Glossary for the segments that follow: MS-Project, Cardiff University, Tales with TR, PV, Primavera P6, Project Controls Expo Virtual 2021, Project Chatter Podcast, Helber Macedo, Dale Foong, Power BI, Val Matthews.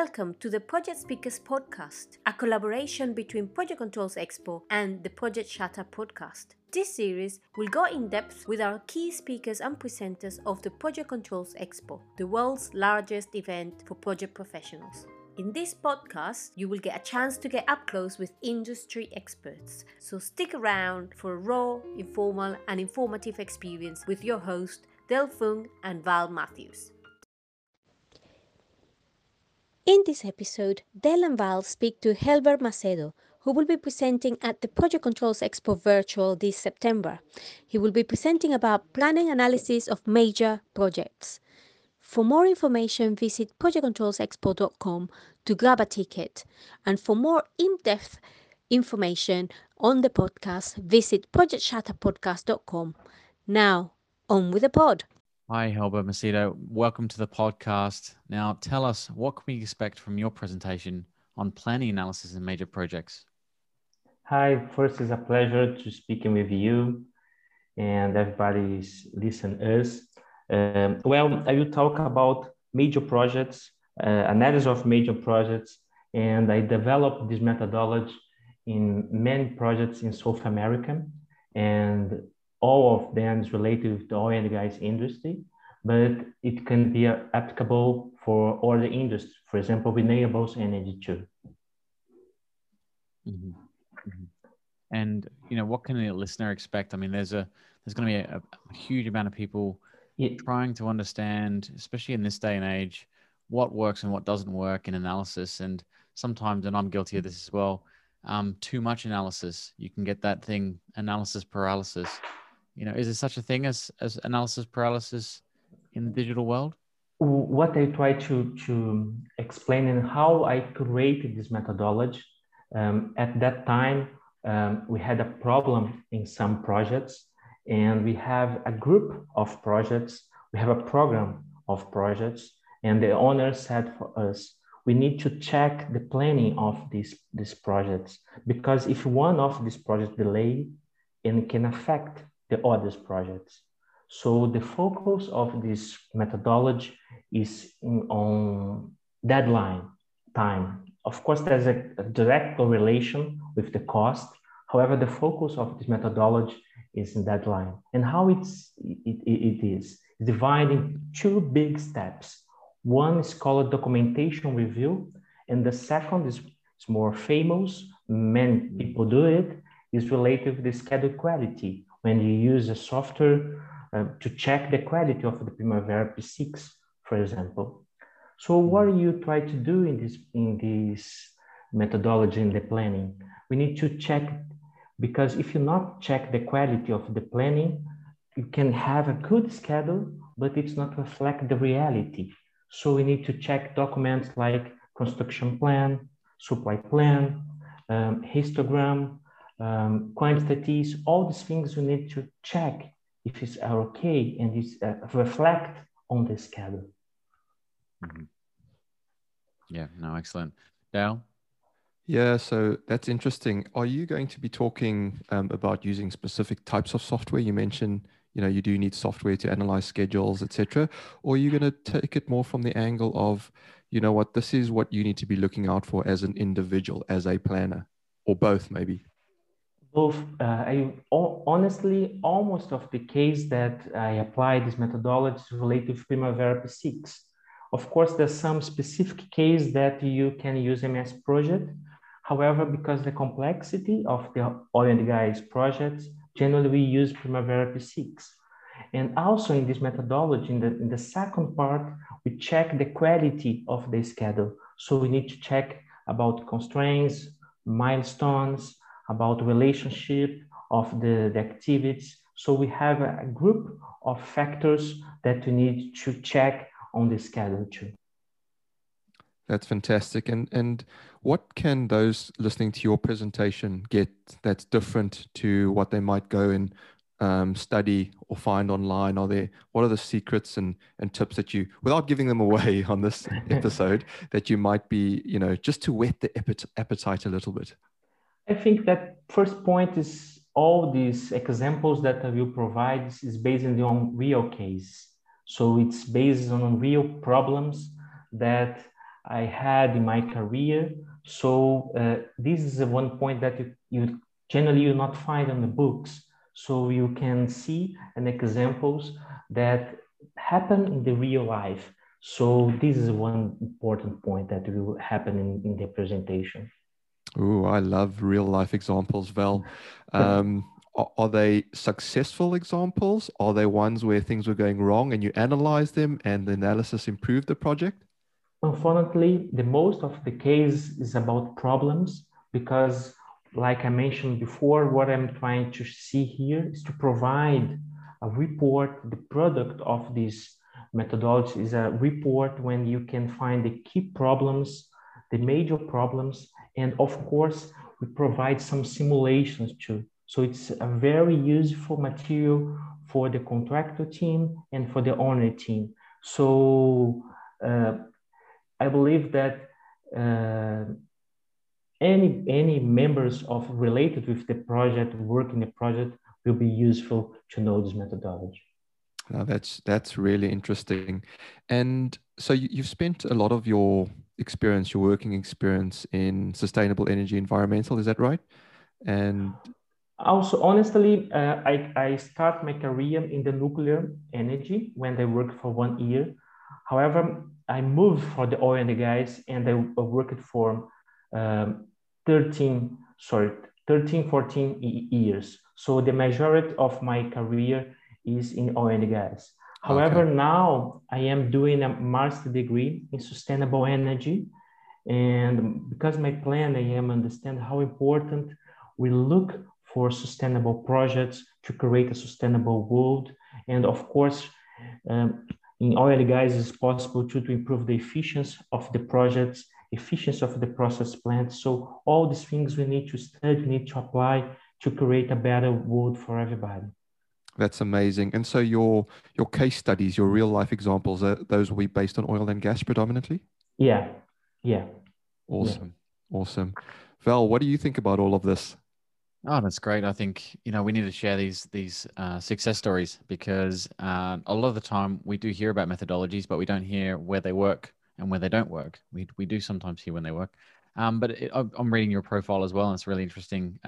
Welcome to the Project Speakers Podcast, a collaboration between Project Controls Expo and the Project Chatter Podcast. This series will go in depth with our key speakers and presenters of the Project Controls Expo, the world's largest event for project professionals. In this podcast, you will get a chance to get up close with industry experts. So stick around for a raw, informal and informative experience with your hosts, Dale Foong and Val Matthews. In this episode, Dale and Val speak to Helber Macedo, who will be presenting at the Project Controls Expo Virtual this September. He will be presenting about planning analysis of major projects. For more information, visit projectcontrolsexpo.com to grab a ticket. And for more in-depth information on the podcast, visit projectchatterpodcast.com. Now, on with the pod. Hi, Helber Macedo. Welcome to the podcast. Now, tell us, what can we expect from your presentation on planning analysis in major projects? Hi, first, it's a pleasure to speaking with you and everybody's listening us. I will talk about major projects, analysis of major projects, and I developed this methodology in many projects in South America, and all of them is related with the oil and gas industry, but it can be applicable for all the industries, for example, renewables energy too. Mm-hmm. Mm-hmm. And, you know, what can a listener expect? I mean, there's going to be a huge amount of people trying to understand, especially in this day and age, what works and what doesn't work in analysis. And sometimes, and I'm guilty of this as well, too much analysis. You can get that thing, analysis paralysis. You know, is there such a thing as analysis paralysis in the digital world? What I try to explain and how I created this methodology. At that time, we had a problem in some projects. And we have a group of projects, we have a program of projects, and the owner said for us, we need to check the planning of these projects, because if one of these projects delay, it can affect the others projects. So the focus of this methodology is on deadline time. Of course, there's a direct correlation with the cost. However, the focus of this methodology is in that line. And how it is divided in two big steps. One is called documentation review, and the second is more famous, many people do it, is related to the schedule quality, when you use a software to check the quality of the Primavera P6, for example. So what you try to do in this methodology, in the planning? We need to check, because if you not check the quality of the planning, you can have a good schedule, but it's not reflect the reality. So we need to check documents like construction plan, supply plan, histogram, quantities, all these things you need to check if it's okay and it's reflect on the schedule. Mm-hmm. Yeah, no, excellent. Dale? Yeah, so that's interesting. Are you going to be talking about using specific types of software? You mentioned, you know, you do need software to analyze schedules, etc. Or are you going to take it more from the angle of, you know what, this is what you need to be looking out for as an individual, as a planner, or both maybe? Both. Honestly, almost of the case that I apply this methodology related to Primavera P6. Of course, there's some specific case that you can use MS-Project. However, because the complexity of the oil and gas projects, generally we use Primavera P6. And also in this methodology, in the second part, we check the quality of the schedule. So we need to check about constraints, milestones, about relationship of the activities. So we have a group of factors that we need to check on the schedule too. That's fantastic. And what can those listening to your presentation get that's different to what they might go and study or find online? What are the secrets and tips that you, without giving them away on this episode, that you might be, you know, just to whet the appetite a little bit? I think that first point is all these examples that I will provide is based on real case. So it's based on real problems that I had in my career. So this is the one point that you generally you not find on the books. So you can see an examples that happen in the real life. So this is one important point that will happen in the presentation. Oh, I love real life examples, Val. Are they successful examples? Are they ones where things were going wrong and you analyze them and the analysis improved the project? Unfortunately, the most of the case is about problems, because like I mentioned before, what I'm trying to see here is to provide a report. The product of this methodology is a report when you can find the key problems, the major problems, and of course, we provide some simulations too. So it's a very useful material for the contractor team and for the owner team. So I believe that any members of related with the project, work in the project, will be useful to know this methodology. Now that's really interesting. And so you've spent a lot of your experience, your working experience in sustainable energy, environmental, is that right? And also, honestly, I start my career in the nuclear energy when I worked for 1 year. However, I moved for the oil and the gas, and I worked for 13, 14 years. So the majority of my career is in oil and gas. However, okay. Now I am doing a master's degree in sustainable energy. And because my plan, I am understand how important we look for sustainable projects to create a sustainable world. And of course, in oil and gas, it's possible to improve the efficiency of the projects, efficiency of the process plant. So all these things we need to study, we need to apply to create a better world for everybody. That's amazing. And so your case studies, your real life examples, those will be based on oil and gas predominantly? Yeah, yeah. Awesome, yeah. Awesome. Val, what do you think about all of this? Oh, that's great. I think, you know, we need to share these success stories, because a lot of the time we do hear about methodologies, but we don't hear where they work and where they don't work. We do sometimes hear when they work. I'm reading your profile as well, and it's really interesting.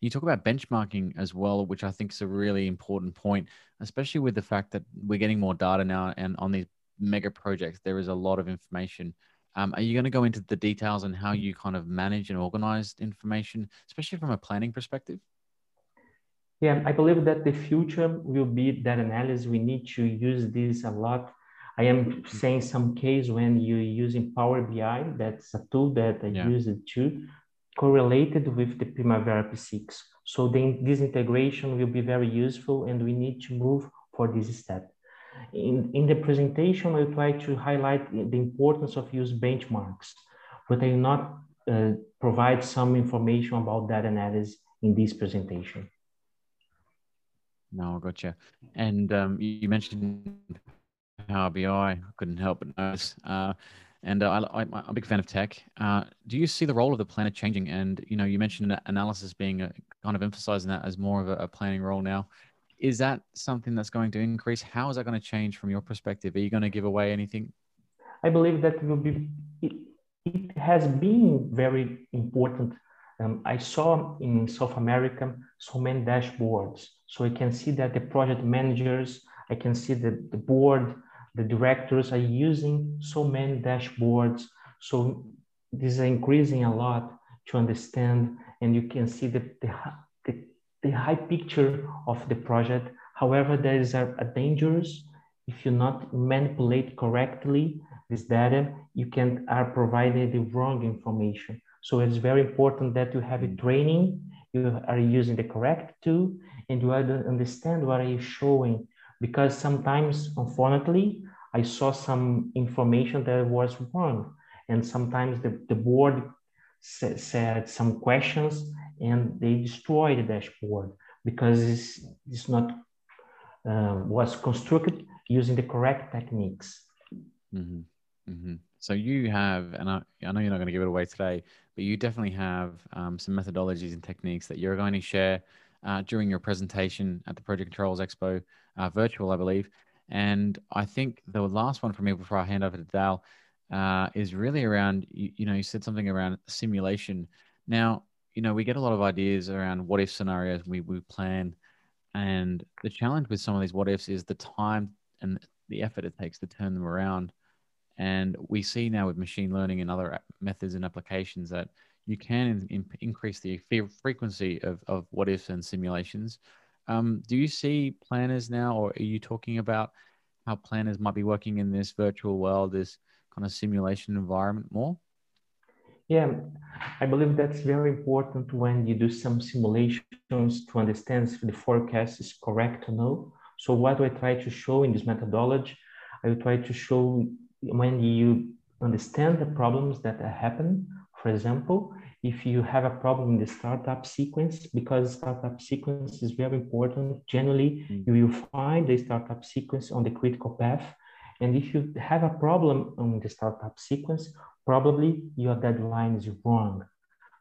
You talk about benchmarking as well, which I think is a really important point, especially with the fact that we're getting more data now, and on these mega projects, there is a lot of information. Are you going to go into the details on how you kind of manage and organize information, especially from a planning perspective? Yeah, I believe that the future will be that analysis. We need to use this a lot. I am saying some case when you're using Power BI, that's a tool that I use it too, correlated with the Primavera P6. So then this integration will be very useful, and we need to move for this step. In the presentation, I try to highlight the importance of use benchmarks, but I will not provide some information about that analysis in this presentation. No, gotcha. And you mentioned Power BI, couldn't help but notice. I'm a big fan of tech. Do you see the role of the planner changing? And, you know, you mentioned analysis being kind of emphasizing that as more of a planning role now. Is that something that's going to increase? How is that going to change from your perspective? Are you going to give away anything? I believe that will be, it has been very important. I saw in South America so many dashboards. So I can see that the project managers, I can see that the board, the directors are using so many dashboards. So this is increasing a lot to understand, and you can see that the high picture of the project. However, there is a dangerous if you not manipulate correctly this data, you can are provided the wrong information. So it's very important that you have a training, you are using the correct tool, and you understand what are you showing. Because sometimes, unfortunately, I saw some information that was wrong. And sometimes the board said some questions, and they destroyed the dashboard because it's not was constructed using the correct techniques. Mm-hmm. Mm-hmm. So you have, and I know you're not going to give it away today, but you definitely have some methodologies and techniques that you're going to share during your presentation at the Project Controls Expo Virtual, I believe. And I think the last one for me before I hand over to Dale is really around, you said something around simulation. Now, we get a lot of ideas around what if scenarios we plan. And the challenge with some of these what ifs is the time and the effort it takes to turn them around. And we see now with machine learning and other methods and applications that you can increase the frequency of what ifs and simulations. Do you see planners now, or are you talking about how planners might be working in this virtual world, this kind of simulation environment more? Yeah, I believe that's very important when you do some simulations to understand if the forecast is correct or no. So what do I try to show in this methodology? I will try to show when you understand the problems that happen. For example, if you have a problem in the startup sequence, because startup sequence is very important, generally you will find the startup sequence on the critical path. And if you have a problem on the startup sequence, probably your deadline is wrong.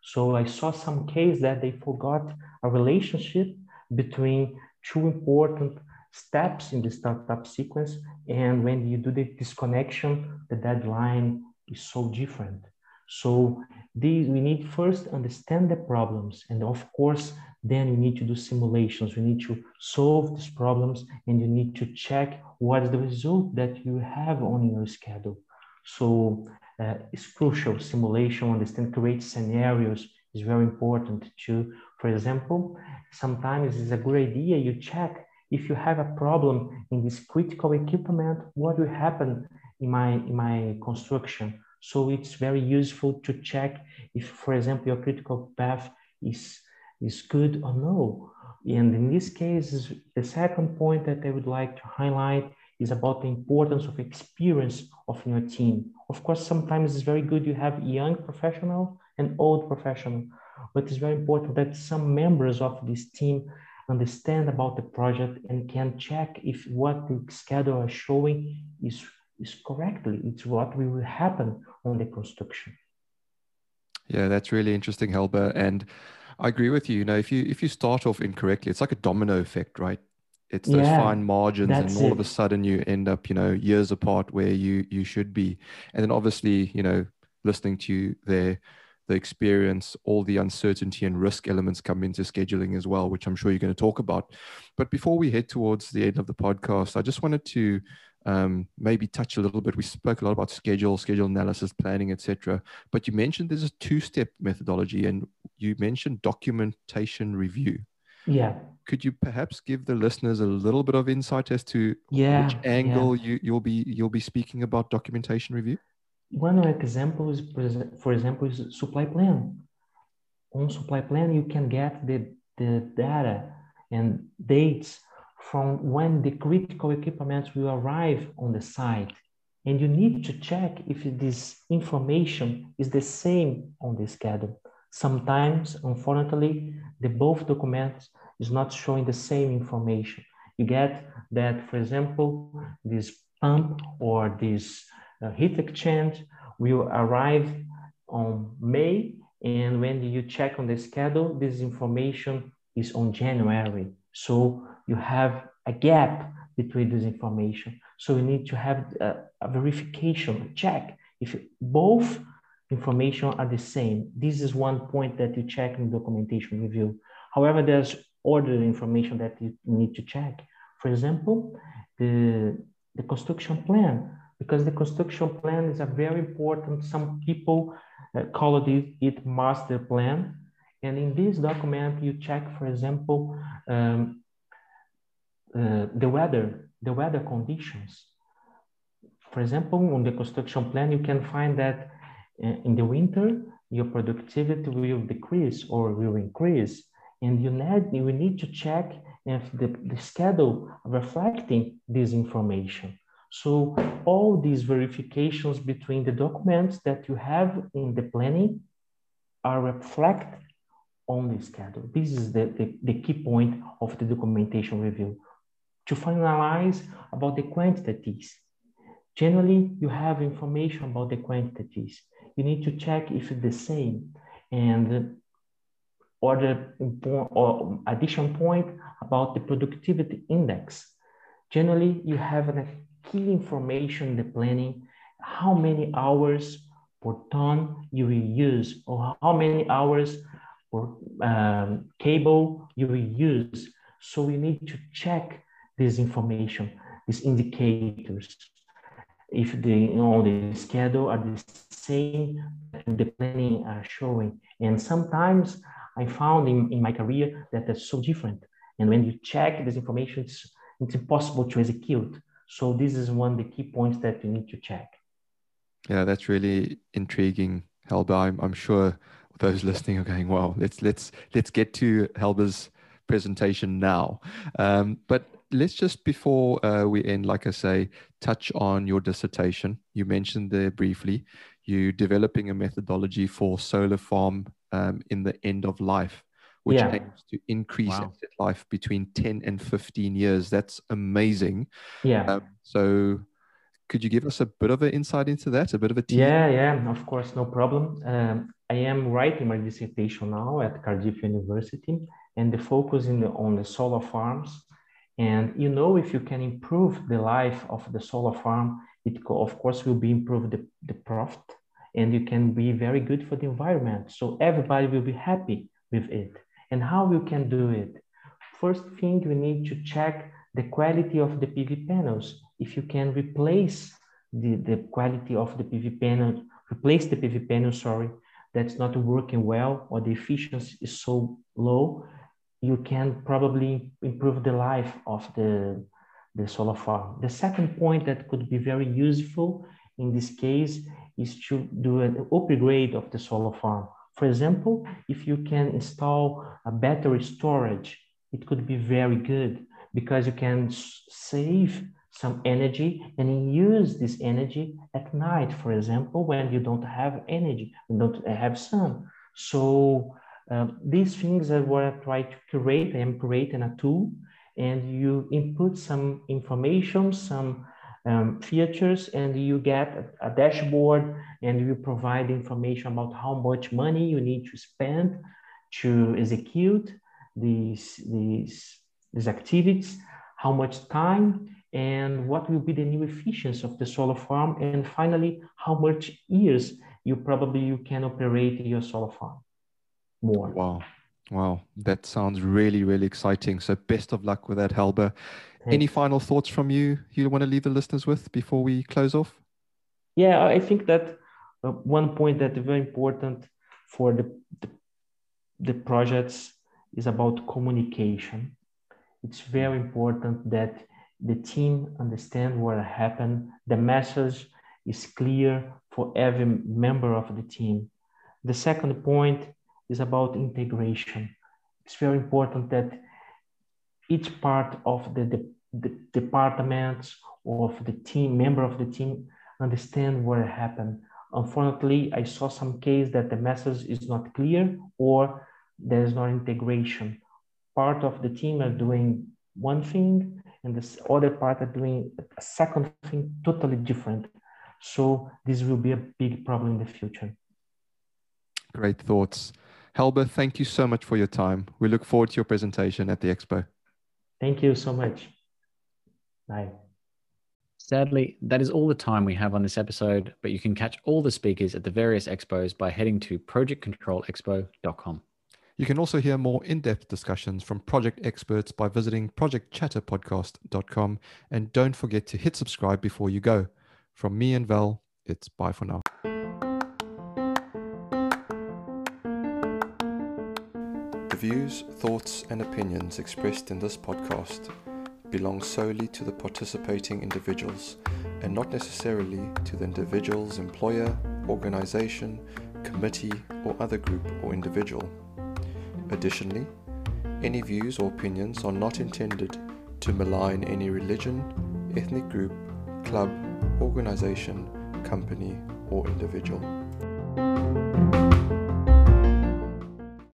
So I saw some case that they forgot a relationship between two important steps in the startup sequence. And when you do the disconnection, the deadline is so different. So we need first understand the problems. And of course, then you need to do simulations. You need to solve these problems, and you need to check what is the result that you have on your schedule. So it's crucial. Simulation, understand, create scenarios is very important too. For example, sometimes it's a good idea. You check if you have a problem in this critical equipment, what will happen in my construction. So it's very useful to check if, for example, your critical path is good or no. And in this case, the second point that I would like to highlight is about the importance of experience of your team. Of course, sometimes it's very good you have young professional and old professional, but it's very important that some members of this team understand about the project and can check if what the schedule is showing is correctly. It's what will happen on the construction. Yeah, that's really interesting, Helber. And I agree with you. If you start off incorrectly, it's like a domino effect, right? It's those fine margins, and all of a sudden you end up, years apart where you should be. And then obviously, listening to the experience, all the uncertainty and risk elements come into scheduling as well, which I'm sure you're going to talk about. But before we head towards the end of the podcast, I just wanted to maybe touch a little bit. We spoke a lot about schedule analysis, planning, etc. But you mentioned there's a two-step methodology, and you mentioned documentation review. Yeah. Could you perhaps give the listeners a little bit of insight as to which angle you'll be speaking about documentation review? One example is, for example, supply plan. On supply plan, you can get the data and dates from when the critical equipment will arrive on the site. And you need to check if this information is the same on the schedule. Sometimes, unfortunately, both documents is not showing the same information. You get that, for example, this pump or this heat exchange will arrive on May. And when you check on the schedule, this information is on January. So you have a gap between this information. So you need to have a verification, a check if both information are the same. This is one point that you check in documentation review. However, there's other information that you need to check. For example, the construction plan, because the construction plan is a very important, some people call it master plan. And in this document, you check, for example, the weather conditions. For example, on the construction plan, you can find that in the winter, your productivity will decrease or will increase. And you need to check if the schedule reflecting this information. So all these verifications between the documents that you have in the planning are reflected on the schedule. This is the key point of the documentation review. To finalize about the quantities, generally, you have information about the quantities. You need to check if it's the same. And additional point about the productivity index. Generally, you have a key information in the planning how many hours per ton you will use, or how many hours per cable you will use. So we need to check this information, these indicators, if the schedule are the same that the planning are showing. And sometimes I found in my career that that's so different. And when you check this information, it's impossible to execute. So this is one of the key points that you need to check. Yeah, that's really intriguing, Helber. I'm sure those listening are going, wow, let's get to Helber's presentation now. But let's just, before we end, like I say, touch on your dissertation. You mentioned there briefly, you're developing a methodology for solar farm in the end of life, which aims to increase asset life between 10 and 15 years. That's amazing. Yeah. So could you give us a bit of an insight into that, a bit of a tease? Yeah, of course, no problem. I am writing my dissertation now at Cardiff University, and the focus on the solar farms. And if you can improve the life of the solar farm, it of course will be improved the profit, and you can be very good for the environment. So everybody will be happy with it. And how you can do it? First thing, we need to check the quality of the PV panels. If you can replace the quality of the PV panel, that's not working well, or the efficiency is so low, you can probably improve the life of the solar farm. The second point that could be very useful in this case is to do an upgrade of the solar farm. For example, if you can install a battery storage, it could be very good, because you can save some energy and use this energy at night, for example, when you don't have energy, you don't have sun. So these things are what I try to create. I am creating a tool, and you input some information, some features, and you get a dashboard, and you provide information about how much money you need to spend to execute these activities, how much time, and what will be the new efficiency of the solar farm, and finally, how much years you can operate your solar farm more. Wow, that sounds really, really exciting. So best of luck with that, Helber. Any final thoughts from you want to leave the listeners with before we close off? Yeah, I think that one point that is very important for the projects is about communication. It's very important that the team understand what happened. The message is clear for every member of the team. The second point is about integration. It's very important that each part of the departments or of the team, member of the team, understand what happened. Unfortunately, I saw some case that the message is not clear, or there is no integration. Part of the team are doing one thing, and this other part are doing a second thing totally different. So this will be a big problem in the future. Great thoughts. Helber, thank you so much for your time. We look forward to your presentation at the Expo. Thank you so much. Bye. Sadly, that is all the time we have on this episode, but you can catch all the speakers at the various expos by heading to projectcontrolexpo.com. You can also hear more in-depth discussions from project experts by visiting projectchatterpodcast.com, and don't forget to hit subscribe before you go. From me and Val, it's bye for now. The views, thoughts, and opinions expressed in this podcast belong solely to the participating individuals and not necessarily to the individual's employer, organization, committee, or other group or individual. Additionally, any views or opinions are not intended to malign any religion, ethnic group, club, organization, company, or individual.